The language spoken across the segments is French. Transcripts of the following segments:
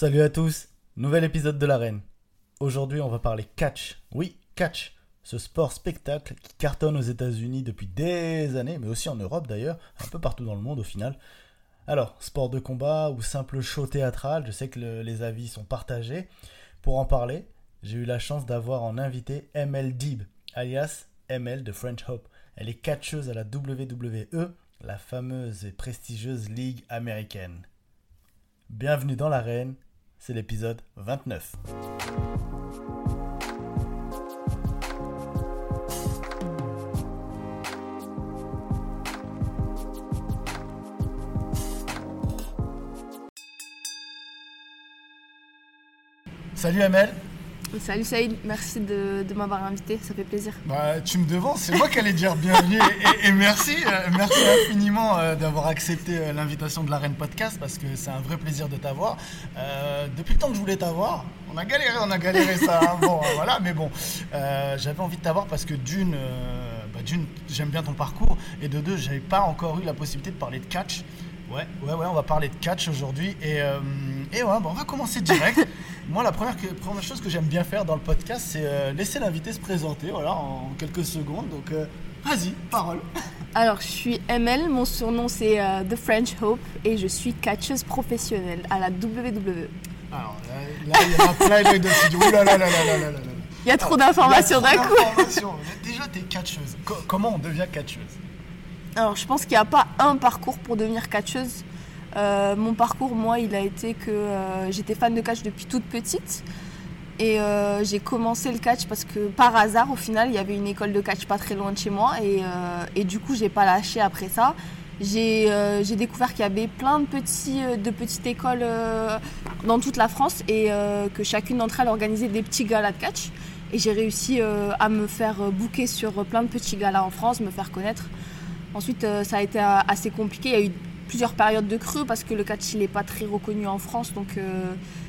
Salut à tous, nouvel épisode de L'Arène. Aujourd'hui, on va parler catch. Oui, catch, ce sport spectacle qui cartonne aux États-Unis depuis des années, mais aussi en Europe d'ailleurs, un peu partout dans le monde au final. Alors, sport de combat ou simple show théâtral, je sais que les avis sont partagés. Pour en parler, j'ai eu la chance d'avoir en invité ML Deeb, alias ML de French Hope. Elle est catcheuse à la WWE, la fameuse et prestigieuse ligue américaine. Bienvenue dans l'Arène, c'est l'épisode 29. Salut Amel. Salut Saïd, merci de m'avoir invité, ça fait plaisir. Bah, tu me devances, c'est moi qui allais dire bienvenue et merci, merci infiniment d'avoir accepté l'invitation de l'Arène Podcast parce que c'est un vrai plaisir de t'avoir. Depuis le temps que je voulais t'avoir, on a galéré ça, hein. Bon, voilà, mais bon, j'avais envie de t'avoir parce que d'une, j'aime bien ton parcours et de deux, j'avais pas encore eu la possibilité de parler de catch. Ouais, on va parler de catch aujourd'hui et ouais, bon, on va commencer direct. Moi, la première chose que j'aime bien faire dans le podcast, c'est laisser l'invité se présenter voilà, en quelques secondes. Donc, vas-y, parole. Alors, je suis ML, mon surnom c'est The French Hope et je suis catcheuse professionnelle à la WWE. Alors, là il y a plein de vidéos. Là. Il y a trop d'informations d'un coup. Déjà, t'es catcheuse. Comment on devient catcheuse ? Alors, je pense qu'il n'y a pas un parcours pour devenir catcheuse. Mon parcours, moi, il a été que j'étais fan de catch depuis toute petite. Et j'ai commencé le catch parce que, par hasard, au final, il y avait une école de catch pas très loin de chez moi. Et du coup, je n'ai pas lâché après ça. J'ai découvert qu'il y avait plein de petites écoles dans toute la France et que chacune d'entre elles organisait des petits galas de catch. Et j'ai réussi à me faire booker sur plein de petits galas en France, me faire connaître. Ensuite, ça a été assez compliqué. Il y a eu plusieurs périodes de creux parce que le catch il n'est pas très reconnu en France. Donc,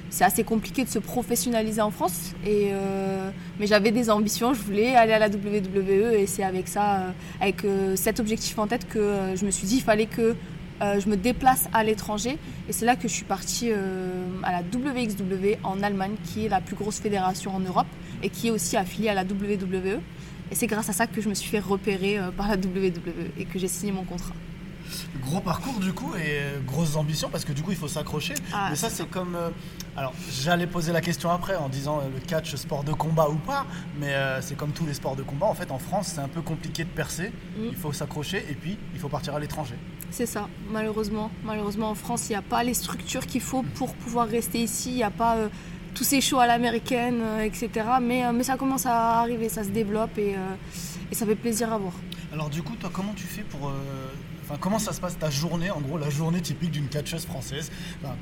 c'est assez compliqué de se professionnaliser en France. Mais j'avais des ambitions. Je voulais aller à la WWE et c'est avec ça, avec cet objectif en tête que je me suis dit qu'il fallait que je me déplace à l'étranger. Et c'est là que je suis partie à la WXW en Allemagne, qui est la plus grosse fédération en Europe et qui est aussi affiliée à la WWE. Et c'est grâce à ça que je me suis fait repérer par la WWE et que j'ai signé mon contrat. Gros parcours du coup et grosses ambitions parce que du coup il faut s'accrocher. Mais ça c'est comme... alors j'allais poser la question après en disant le catch sport de combat ou pas. Mais c'est comme tous les sports de combat. En fait en France c'est un peu compliqué de percer. Il faut s'accrocher et puis il faut partir à l'étranger. C'est ça, malheureusement. Malheureusement en France il n'y a pas les structures qu'il faut pour pouvoir rester ici. Il n'y a pas... tous ces shows à l'américaine, etc. Mais ça commence à arriver, ça se développe et ça fait plaisir à voir. Alors du coup, toi, comment tu fais pour... comment ça se passe ta journée, en gros, la journée typique d'une catcheuse française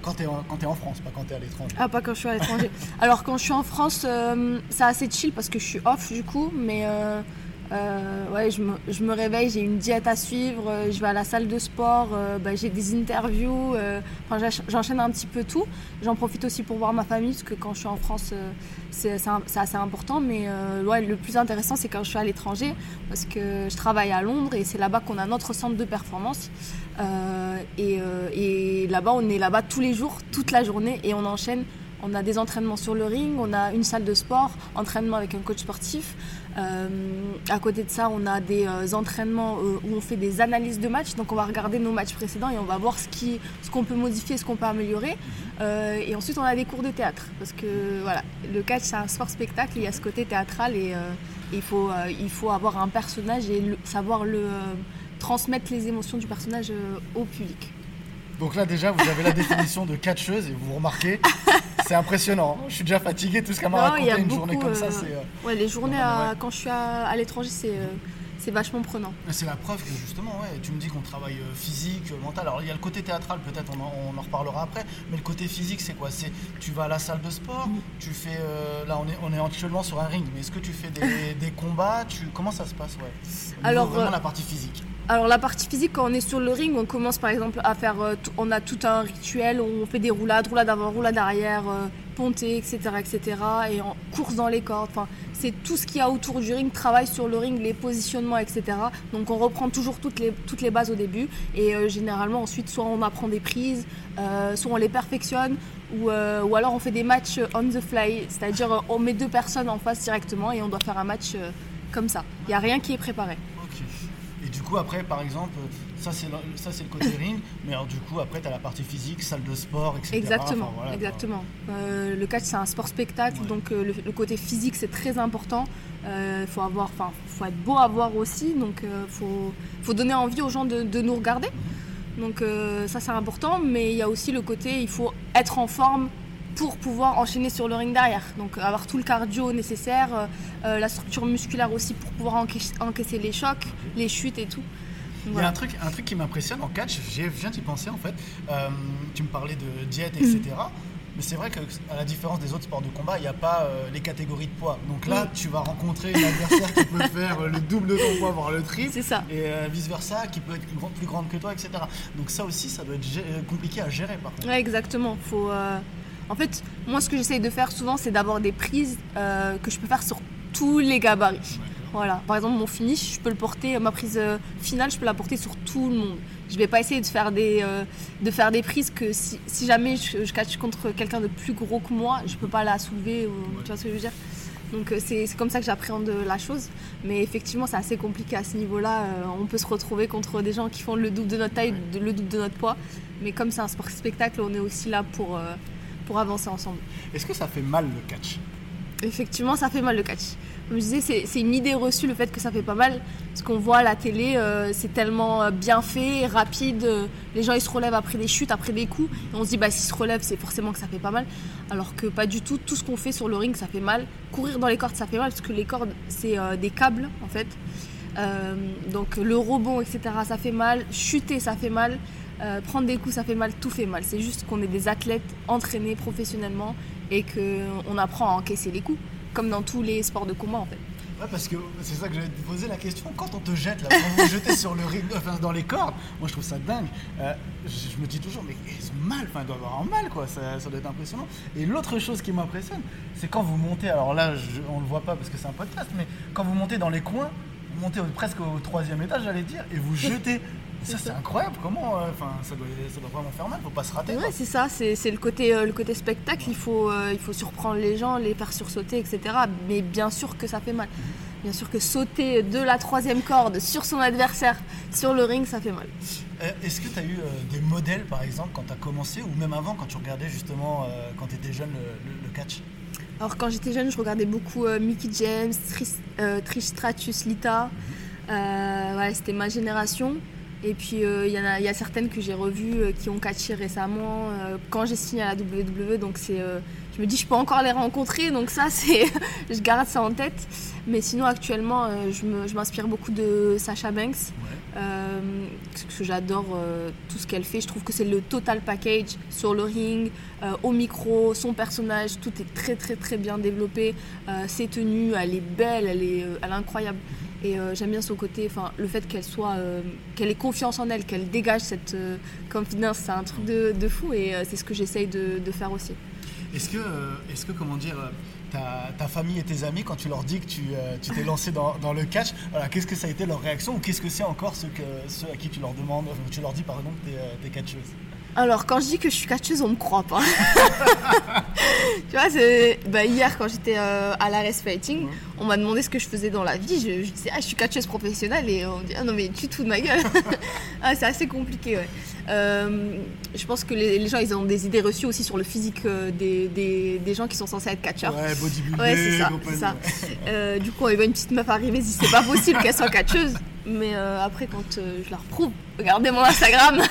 quand t'es en France, pas quand t'es à l'étranger. Ah, pas quand je suis à l'étranger. Alors quand je suis en France, c'est assez chill parce que je suis off du coup, mais ouais, je me réveille, j'ai une diète à suivre, je vais à la salle de sport, j'ai des interviews, j'enchaîne un petit peu tout. J'en profite aussi pour voir ma famille parce que quand je suis en France, c'est assez important. Mais ouais, le plus intéressant, c'est quand je suis à l'étranger parce que je travaille à Londres et c'est là-bas qu'on a notre centre de performance. Et là-bas, on est là-bas tous les jours, toute la journée et on enchaîne. On a des entraînements sur le ring, on a une salle de sport, entraînement avec un coach sportif. À côté de ça, on a des entraînements où on fait des analyses de matchs. Donc, on va regarder nos matchs précédents et on va voir ce qu'on peut modifier, ce qu'on peut améliorer. Et ensuite, on a des cours de théâtre. Parce que voilà, le catch, c'est un sport-spectacle. Il y a ce côté théâtral et il faut avoir un personnage et transmettre les émotions du personnage au public. Donc là, déjà, vous avez la définition de catcheuse et vous remarquez, c'est impressionnant. Je suis déjà fatiguée, tout ce qu'elle m'a raconté une journée comme ça. Ouais, les journées quand je suis à l'étranger, c'est vachement prenant. C'est la preuve que justement, ouais, tu me dis qu'on travaille physique, mental. Alors il y a le côté théâtral, peut-être on en reparlera après, mais le côté physique, c'est quoi ? C'est tu vas à la salle de sport, tu fais. Là, on est actuellement sur un ring, mais est-ce que tu fais des combats ? Comment ça se passe ? Ouais. Alors vraiment la partie physique. Alors la partie physique, quand on est sur le ring, on commence par exemple à faire, on a tout un rituel, on fait des roulades avant, roulades arrière, pontées, etc. Et on course dans les cordes, enfin c'est tout ce qu'il y a autour du ring, travail sur le ring, les positionnements, etc. Donc on reprend toujours toutes les bases au début et généralement ensuite soit on apprend des prises, soit on les perfectionne, ou alors on fait des matchs on the fly, c'est-à-dire on met deux personnes en face directement et on doit faire un match comme ça. Il n'y a rien qui est préparé. Ok. Et du coup après par exemple, ça c'est le côté ring, mais alors du coup après tu as la partie physique, salle de sport, etc. Exactement, enfin, voilà, exactement. Le catch c'est un sport spectacle, ouais. Donc le côté physique c'est très important. Faut être beau à voir aussi, donc faut donner envie aux gens de nous regarder. Donc ça c'est important, mais il y a aussi le côté il faut être en forme pour pouvoir enchaîner sur le ring derrière. Donc avoir tout le cardio nécessaire, la structure musculaire aussi pour pouvoir encaisser les chocs, les chutes et tout. Il y a un truc qui m'impressionne en catch, je viens d'y penser en fait. Tu me parlais de diète, etc. Mais c'est vrai qu'à la différence des autres sports de combat, il n'y a pas les catégories de poids. Donc là, tu vas rencontrer un adversaire qui peut faire le double de ton poids, voire le triple. C'est ça. Et vice-versa, qui peut être plus grande que toi, etc. Donc ça aussi, ça doit être compliqué à gérer par contre. Ouais, exactement. Faut, en fait, moi, ce que j'essaye de faire souvent, c'est d'avoir des prises que je peux faire sur tous les gabarits. Ouais. Voilà. Par exemple, mon finish, je peux le porter, ma prise finale, je peux la porter sur tout le monde. Je ne vais pas essayer de faire des prises que si jamais je catch contre quelqu'un de plus gros que moi, je ne peux pas la soulever. Ou, tu vois ce que je veux dire ? Donc, c'est comme ça que j'appréhende la chose. Mais effectivement, c'est assez compliqué à ce niveau-là. On peut se retrouver contre des gens qui font le double de notre taille, le double de notre poids. Mais comme c'est un sport spectacle, on est aussi là pour avancer ensemble. Est-ce que ça fait mal le catch ? Effectivement, ça fait mal le catch. Comme je disais, c'est une idée reçue le fait que ça fait pas mal. Ce qu'on voit à la télé, c'est tellement bien fait, rapide. Les gens ils se relèvent après des chutes, après des coups. Et on se dit, bah, s'ils se relèvent, c'est forcément que ça fait pas mal. Alors que pas du tout. Tout ce qu'on fait sur le ring, ça fait mal. Courir dans les cordes, ça fait mal parce que les cordes, c'est des câbles en fait. Donc le rebond, etc., ça fait mal. Chuter, ça fait mal. Prendre des coups, ça fait mal. Tout fait mal. C'est juste qu'on est des athlètes entraînés professionnellement et qu'on apprend à encaisser les coups. Comme dans tous les sports de combat en fait. Ouais, parce que c'est ça que j'allais te poser la question. Quand on te jette là, quand vous jetez sur le ring, enfin dans les cordes, moi je trouve ça dingue. Je me dis toujours mais ils ont mal, enfin ils doivent avoir un mal quoi, ça doit être impressionnant. Et l'autre chose qui m'impressionne, c'est quand vous montez. Alors là, on le voit pas parce que c'est un podcast, mais quand vous montez dans les coins, vous montez presque au 3e étage, j'allais dire, et vous jetez. Ça c'est incroyable, comment ça doit vraiment faire mal, faut pas se rater. Ouais, c'est ça, c'est le côté spectacle, il faut surprendre les gens, les faire sursauter, etc. Mais bien sûr que ça fait mal. Bien sûr que sauter de la 3e corde sur son adversaire, sur le ring, ça fait mal. Est-ce que tu as eu des modèles par exemple quand tu as commencé ou même avant quand tu regardais justement quand tu étais jeune le catch ? Alors quand j'étais jeune, je regardais beaucoup Mickey James, Trish Stratus, Lita. Voilà, c'était ma génération. Et puis il y a certaines que j'ai revues qui ont catché récemment quand j'ai signé à la WWE, donc je me dis je peux encore les rencontrer, donc ça c'est je garde ça en tête. Mais sinon actuellement je m'inspire beaucoup de Sasha Banks, parce que j'adore tout ce qu'elle fait. Je trouve que c'est le total package sur le ring, au micro, son personnage, tout est très très très bien développé. Ses tenues, elle est belle, elle est incroyable. Et j'aime bien son côté, le fait qu'elle ait confiance en elle, qu'elle dégage cette confidence, c'est un truc de fou et c'est ce que j'essaye de faire aussi. Est-ce que comment dire, ta famille et tes amis, quand tu leur dis que tu t'es lancé dans le catch, voilà, qu'est-ce que ça a été leur réaction ou qu'est-ce que c'est encore ceux à qui tu leur demandes, tu leur dis pardon que t'es catcheuse? Alors, quand je dis que je suis catcheuse, on me croit pas. Tu vois, hier, quand j'étais à l'Arène Fighting, on m'a demandé ce que je faisais dans la vie. Je disais, je suis catcheuse professionnelle. Et on dit, non, mais tu te fous de ma gueule. C'est assez compliqué, ouais. Je pense que les gens, ils ont des idées reçues aussi sur le physique des gens qui sont censés être catcheurs. Ouais, bodybuilders. Ouais, c'est ça. Du coup, on voit une petite meuf arriver, si c'est pas possible qu'elle soit catcheuse. Mais après, quand je leur prouve, regardez mon Instagram.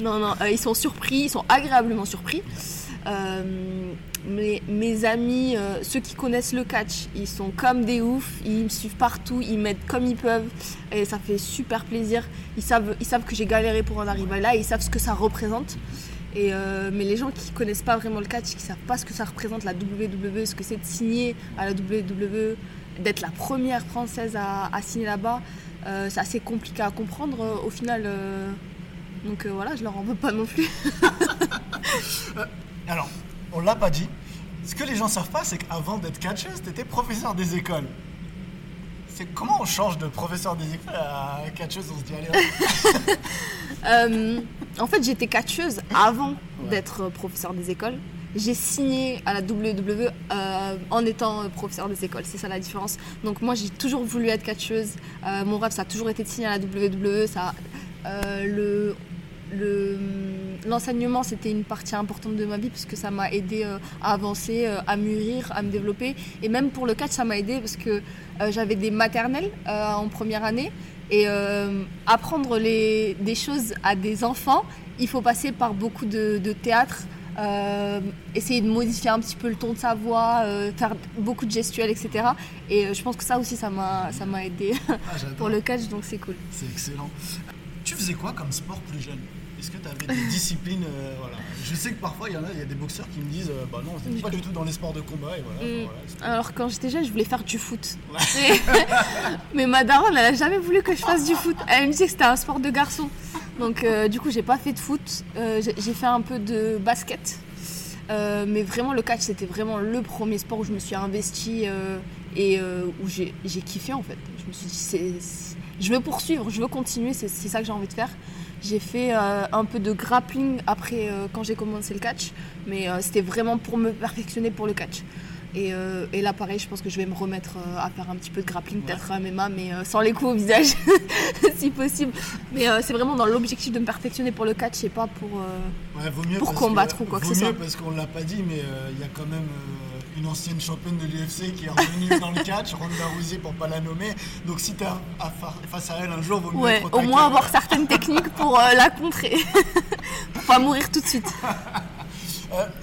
Non, ils sont surpris, ils sont agréablement surpris. Mais mes amis, ceux qui connaissent le catch, ils sont comme des oufs, ils me suivent partout, ils m'aident comme ils peuvent et ça fait super plaisir. Ils savent que j'ai galéré pour en arriver là, et ils savent ce que ça représente. Et mais les gens qui connaissent pas vraiment le catch, qui savent pas ce que ça représente la WWE, ce que c'est de signer à la WWE, d'être la première française à signer là-bas, c'est assez compliqué à comprendre au final. Donc voilà, je leur en veux pas non plus. Alors, on l'a pas dit. Ce que les gens savent pas, c'est qu'avant d'être catcheuse, t'étais professeur des écoles. Comment on change de professeur d'éthique à catcheuse? On se dit allez. En fait, j'étais catcheuse avant d'être professeur des écoles. J'ai signé à la WWE en étant professeur des écoles, c'est ça la différence. Donc moi, j'ai toujours voulu être catcheuse. Mon rêve, ça a toujours été de signer à la WWE. Ça, l'enseignement, c'était une partie importante de ma vie parce que ça m'a aidée à avancer, à mûrir, à me développer. Et même pour le catch, ça m'a aidée parce que j'avais des maternelles en première année. Et apprendre des choses à des enfants, il faut passer par beaucoup de théâtre. Essayer de modifier un petit peu le ton de sa voix, faire beaucoup de gestuels, etc. Et je pense que ça aussi, ça m'a aidé pour le catch, donc c'est cool. C'est excellent. Tu faisais quoi comme sport plus jeune ? Est-ce que tu avais des disciplines voilà. Je sais que parfois, il y a des boxeurs qui me disent « Bah non, on n'était pas du tout dans les sports de combat. » et voilà. Alors, quand j'étais jeune, je voulais faire du foot. Ouais. Mais ma daronne, elle n'a jamais voulu que je fasse du foot. Elle me disait que c'était un sport de garçon. Donc, du coup, je n'ai pas fait de foot. J'ai fait un peu de basket. Mais vraiment, le catch, c'était vraiment le premier sport où je me suis investie et où j'ai kiffé, en fait. Je me suis dit « Je veux poursuivre, je veux continuer, c'est ça que j'ai envie de faire. » J'ai fait un peu de grappling après quand j'ai commencé le catch, mais c'était vraiment pour me perfectionner pour le catch. Et là, pareil, je pense que je vais me remettre à faire un petit peu de grappling, peut-être MMA, mais sans les coups au visage, si possible. Mais c'est vraiment dans l'objectif de me perfectionner pour le catch et pas pour combattre ou quoi que ce soit. Vaut mieux parce qu'on ne l'a pas dit, mais il y a quand même... une ancienne championne de l'UFC qui est revenue dans le catch, Ronda Rousey pour pas la nommer. Donc si t'es face à elle un jour, vaut mieux être au moins avoir certaines techniques pour la contrer, pour pas mourir tout de suite.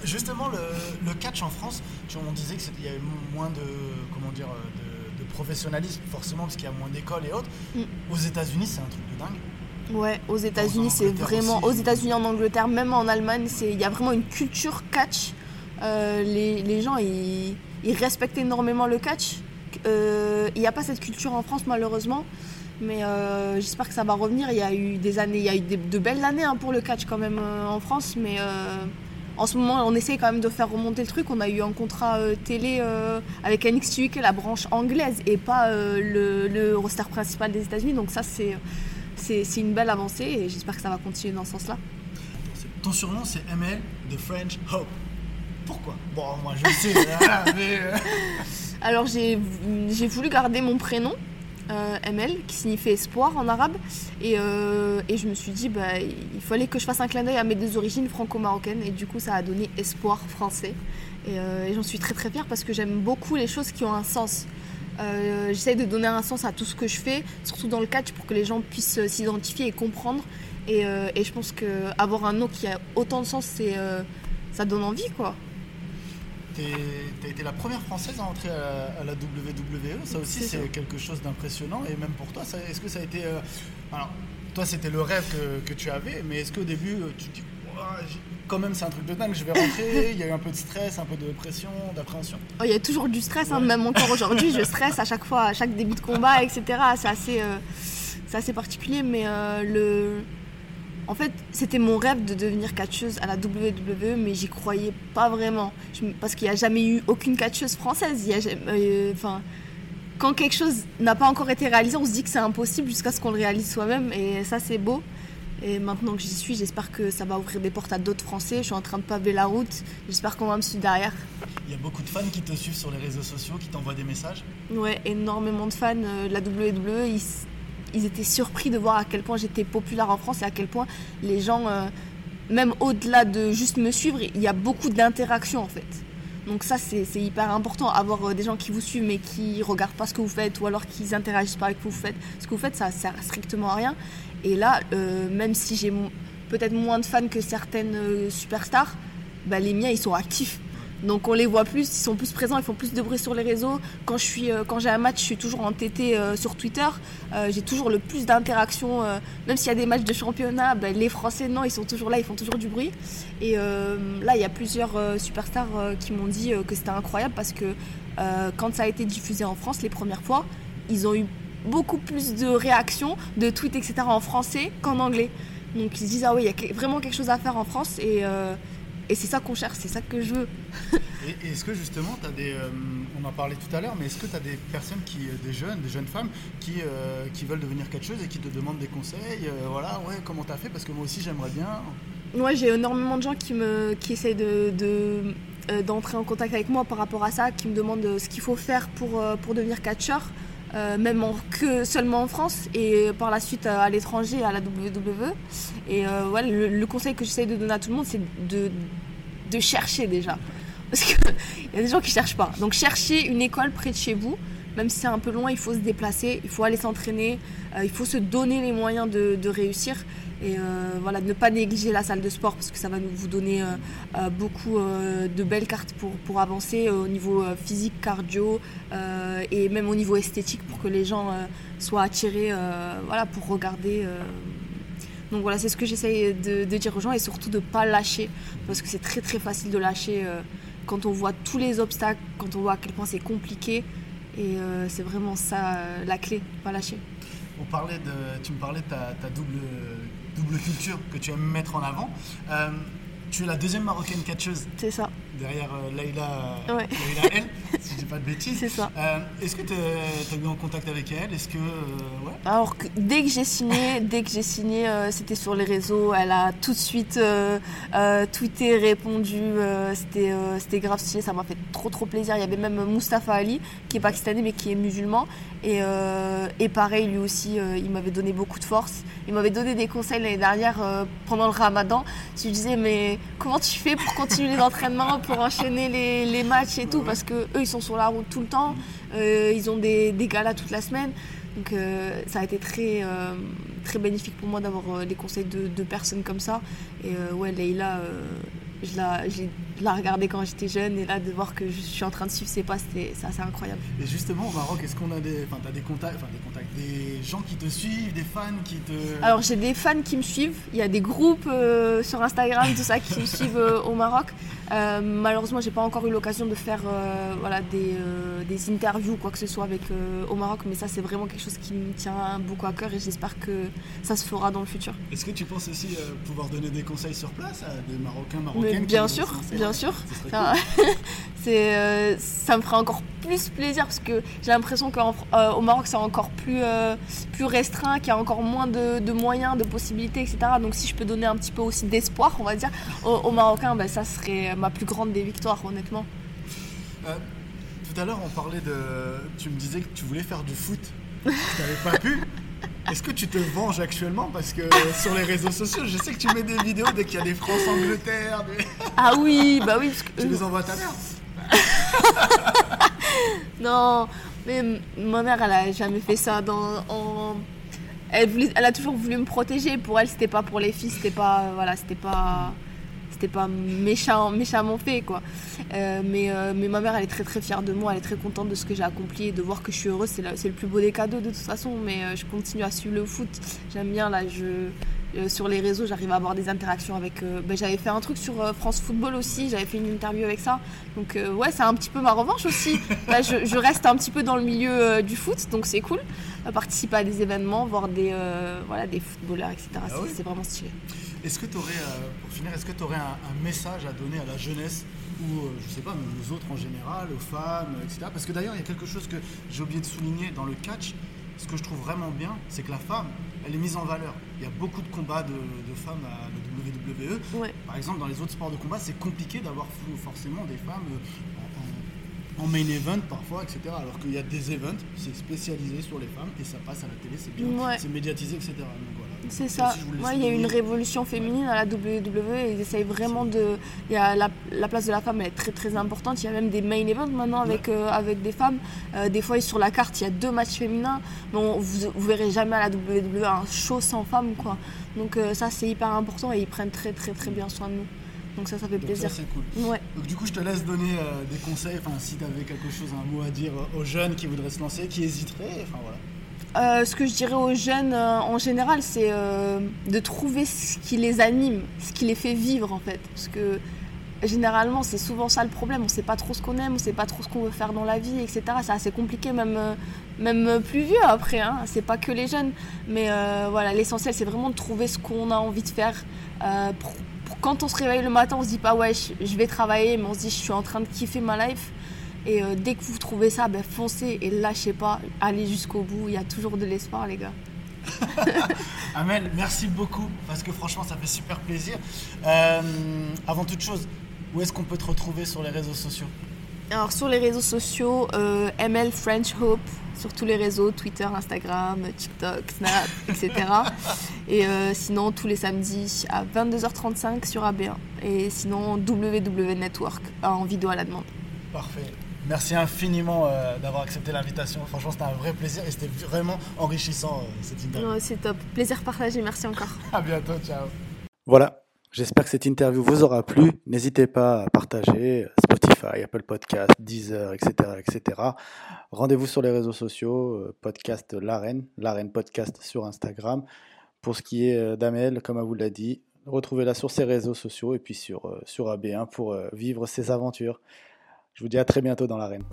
Justement, le catch en France, on disait qu'il y avait moins de, comment dire, de professionnalisme, forcément parce qu'il y a moins d'écoles et autres. Aux États-Unis, c'est un truc de dingue. Ouais, aux États-Unis, c'est vraiment... Aux États-Unis, en Angleterre, même en Allemagne, il y a vraiment une culture catch. Les gens ils respectent énormément le catch. Il n'y a pas cette culture en France malheureusement, mais j'espère que ça va revenir. Il y a eu des années, il y a eu de belles années pour le catch quand même en France, mais en ce moment on essaie quand même de faire remonter le truc. On a eu un contrat télé avec NXT UK, la branche anglaise, et pas le roster principal des États-Unis. Donc ça c'est une belle avancée et j'espère que ça va continuer dans ce sens-là. Ton surnom c'est Amale de French Hope. Pourquoi ? Bon, moi je sais, mais... Alors j'ai voulu garder mon prénom, Amale, qui signifie espoir en arabe. Et je me suis dit, il fallait que je fasse un clin d'œil à mes deux origines franco-marocaines. Et du coup, ça a donné espoir français. Et j'en suis très très fière parce que j'aime beaucoup les choses qui ont un sens. J'essaie de donner un sens à tout ce que je fais, surtout dans le catch, pour que les gens puissent s'identifier et comprendre. Et je pense qu'avoir un nom qui a autant de sens, ça donne envie, quoi. T'as été la première française à entrer à la WWE, ça aussi c'est quelque chose d'impressionnant. Et même pour toi, est-ce que ça a été... alors, toi c'était le rêve que tu avais, mais est-ce qu'au début tu te dis quand même c'est un truc de dingue, je vais rentrer? Il y a eu un peu de stress, un peu de pression, d'appréhension? Il y a toujours du stress, même encore aujourd'hui je stresse à chaque fois, à chaque début de combat, etc. C'est assez particulier, mais en fait, c'était mon rêve de devenir catcheuse à la WWE, mais j'y croyais pas vraiment. Parce qu'il n'y a jamais eu aucune catcheuse française. Quand quelque chose n'a pas encore été réalisé, on se dit que c'est impossible jusqu'à ce qu'on le réalise soi-même. Et ça, c'est beau. Et maintenant que j'y suis, j'espère que ça va ouvrir des portes à d'autres Français. Je suis en train de paver la route. J'espère qu'on va me suivre derrière. Il y a beaucoup de fans qui te suivent sur les réseaux sociaux, qui t'envoient des messages. Ouais, énormément de fans. La WWE, ils étaient surpris de voir à quel point j'étais populaire en France et à quel point les gens, même au-delà de juste me suivre, il y a beaucoup d'interactions en fait. Donc ça, c'est hyper important, avoir des gens qui vous suivent mais qui ne regardent pas ce que vous faites ou alors qui n'interagissent pas avec ce que vous faites, ça ne sert strictement à rien. Et là, même si j'ai peut-être moins de fans que certaines superstars, les miens, ils sont actifs. Donc on les voit plus, ils sont plus présents, ils font plus de bruit sur les réseaux. Quand j'ai un match, je suis toujours entêtée sur Twitter. J'ai toujours le plus d'interactions. Même s'il y a des matchs de championnat, les Français, ils sont toujours là, ils font toujours du bruit. Et là, il y a plusieurs superstars qui m'ont dit que c'était incroyable parce que quand ça a été diffusé en France les premières fois, ils ont eu beaucoup plus de réactions, de tweets, etc. en français qu'en anglais. Donc ils se disent « Ah ouais, il y a vraiment quelque chose à faire en France ». Et c'est ça qu'on cherche, c'est ça que je veux. Et est-ce que justement, t'as des, on en parlait tout à l'heure, mais est-ce que tu as des personnes, des jeunes femmes qui veulent devenir catcheuses et qui te demandent des conseils, voilà, ouais, comment t'as fait, parce que moi aussi j'aimerais bien. Moi, j'ai énormément de gens qui essayent d'entrer en contact avec moi par rapport à ça, qui me demandent ce qu'il faut faire pour devenir catcheur, même seulement en France et par la suite à l'étranger, à la WWE. Et voilà, le conseil que j'essaye de donner à tout le monde, c'est de chercher déjà. Parce qu'il y a des gens qui ne cherchent pas. Donc, cherchez une école près de chez vous. Même si c'est un peu loin, il faut se déplacer, il faut aller s'entraîner, il faut se donner les moyens de réussir. Et voilà, ne pas négliger la salle de sport parce que ça va vous donner beaucoup de belles cartes pour avancer au niveau physique, cardio et même au niveau esthétique pour que les gens soient attirés voilà, pour regarder. Donc voilà, c'est ce que j'essaye de dire aux gens et surtout de ne pas lâcher parce que c'est très très facile de lâcher quand on voit tous les obstacles, quand on voit à quel point c'est compliqué. Et c'est vraiment ça la clé, pas lâcher. Tu me parlais de ta double culture que tu aimes mettre en avant. Tu es la deuxième marocaine catcheuse. C'est ça. Derrière Layla, ouais. Layla elle, si je dis pas de bêtises. C'est ça. Est-ce que tu as eu en contact avec elle ? Est-ce que ouais. Alors que dès que j'ai signé, c'était sur les réseaux. Elle a tout de suite tweeté, répondu. C'était grave stylé. Ça m'a fait trop plaisir. Il y avait même Mustafa Ali qui est pakistanais mais qui est musulman. Et pareil, lui aussi, il m'avait donné beaucoup de force. Il m'avait donné des conseils l'année dernière pendant le Ramadan. Je lui disais mais comment tu fais pour continuer les entraînements, pour enchaîner les matchs et tout, parce que eux ils sont sur la route tout le temps, ils ont des galas toute la semaine. Donc ça a été très bénéfique pour moi d'avoir des conseils de personnes comme ça. Et ouais, Layla, je la regardais quand j'étais jeune et là de voir que je suis en train de suivre ses pas, c'est assez incroyable. Et justement au Maroc, est-ce qu'on a des gens qui te suivent, des fans qui te... Alors j'ai des fans qui me suivent, il y a des groupes sur Instagram, tout ça qui me suivent au Maroc. Malheureusement j'ai pas encore eu l'occasion de faire voilà, des interviews ou quoi que ce soit avec, au Maroc, mais ça c'est vraiment quelque chose qui me tient beaucoup à cœur et j'espère que ça se fera dans le futur. Est-ce que tu penses aussi pouvoir donner des conseils sur place à des Marocains, Marocaines? Mais bien sûr, ça, cool. Ça me ferait encore plus plaisir parce que j'ai l'impression qu'au Maroc c'est encore plus restreint, qu'il y a encore moins de moyens, de possibilités, etc. Donc si je peux donner un petit peu aussi d'espoir, on va dire, aux Marocains, ben, ça serait ma plus grande des victoires, honnêtement. Tout à l'heure, on parlait tu me disais que tu voulais faire du foot, tu n'avais pas pu. Est-ce que tu te venges actuellement? Parce que sur les réseaux sociaux, je sais que tu mets des vidéos dès qu'il y a des France-Angleterre. Ah oui, bah oui. Parce que... Tu les envoies à ta mère? Non, mais ma mère, elle a jamais fait ça. Elle a toujours voulu me protéger. Pour elle, c'était pas pour les filles, c'était pas méchamment fait, quoi. Mais ma mère, elle est très très fière de moi, elle est très contente de ce que j'ai accompli et de voir que je suis heureuse, c'est le plus beau des cadeaux de toute façon. Mais je continue à suivre le foot, j'aime bien. Là sur les réseaux, j'arrive à avoir des interactions avec j'avais fait un truc sur France Football aussi, j'avais fait une interview avec ça. Donc ouais, c'est un petit peu ma revanche aussi. Là, je reste un petit peu dans le milieu du foot, donc c'est cool. Participer à des événements, voir voilà, des footballeurs, etc. Ah oui. C'est vraiment stylé. Est-ce que tu aurais, pour finir, un message à donner à la jeunesse ou, je sais pas, aux autres en général, aux femmes, etc. Parce que d'ailleurs, il y a quelque chose que j'ai oublié de souligner dans le catch. Ce que je trouve vraiment bien, c'est que la femme, elle est mise en valeur. Il y a beaucoup de combats de femmes à la WWE. Ouais. Par exemple, dans les autres sports de combat, c'est compliqué d'avoir forcément des femmes en main event parfois, etc. Alors qu'il y a des events, c'est spécialisé sur les femmes et ça passe à la télé, c'est bien, ouais. C'est médiatisé, etc. Donc, voilà. C'est ça. Il y a une révolution féminine à la WWE. Ils essayent vraiment de. Il y a la place de la femme, elle est très très importante. Il y a même des main events maintenant avec des femmes. Des fois, sur la carte, il y a 2 matchs féminins. Bon, vous verrez jamais à la WWE un show sans femmes, quoi. Donc ça, c'est hyper important et ils prennent très très très bien soin de nous. Donc ça fait plaisir. Ça, c'est cool. Ouais. Donc du coup, je te laisse donner des conseils. Enfin, si tu avais quelque chose, un mot à dire aux jeunes qui voudraient se lancer, qui hésiteraient. Enfin voilà. Ce que je dirais aux jeunes en général, c'est de trouver ce qui les anime, ce qui les fait vivre en fait. Parce que généralement, c'est souvent ça le problème. On ne sait pas trop ce qu'on aime, on ne sait pas trop ce qu'on veut faire dans la vie, etc. C'est assez compliqué, même plus vieux après. Hein. C'est pas que les jeunes. Mais voilà, l'essentiel, c'est vraiment de trouver ce qu'on a envie de faire. quand on se réveille le matin, on se dit pas ouais, je vais travailler, mais on se dit je suis en train de kiffer ma life. Et dès que vous trouvez ça, ben foncez et lâchez pas, allez jusqu'au bout, il y a toujours de l'espoir les gars. Amale, merci beaucoup parce que franchement ça fait super plaisir. Avant toute chose, où est-ce qu'on peut te retrouver sur les réseaux sociaux? Alors sur les réseaux sociaux, Amale French Hope, sur tous les réseaux, Twitter, Instagram, TikTok, Snap, etc. Et sinon tous les samedis à 22h35 sur AB1 et sinon WW Network en vidéo à la demande. Parfait. Merci infiniment d'avoir accepté l'invitation. Franchement, c'était un vrai plaisir et c'était vraiment enrichissant cette interview. Ouais, c'est top. Plaisir partagé. Merci encore. À bientôt. Ciao. Voilà. J'espère que cette interview vous aura plu. N'hésitez pas à partager Spotify, Apple Podcasts, Deezer, etc., etc. Rendez-vous sur les réseaux sociaux. Podcast L'Arène, L'Arène Podcast sur Instagram. Pour ce qui est d'Amale, comme elle vous l'a dit, retrouvez-la sur ses réseaux sociaux et puis sur AB1 pour vivre ses aventures. Je vous dis à très bientôt dans l'Arène.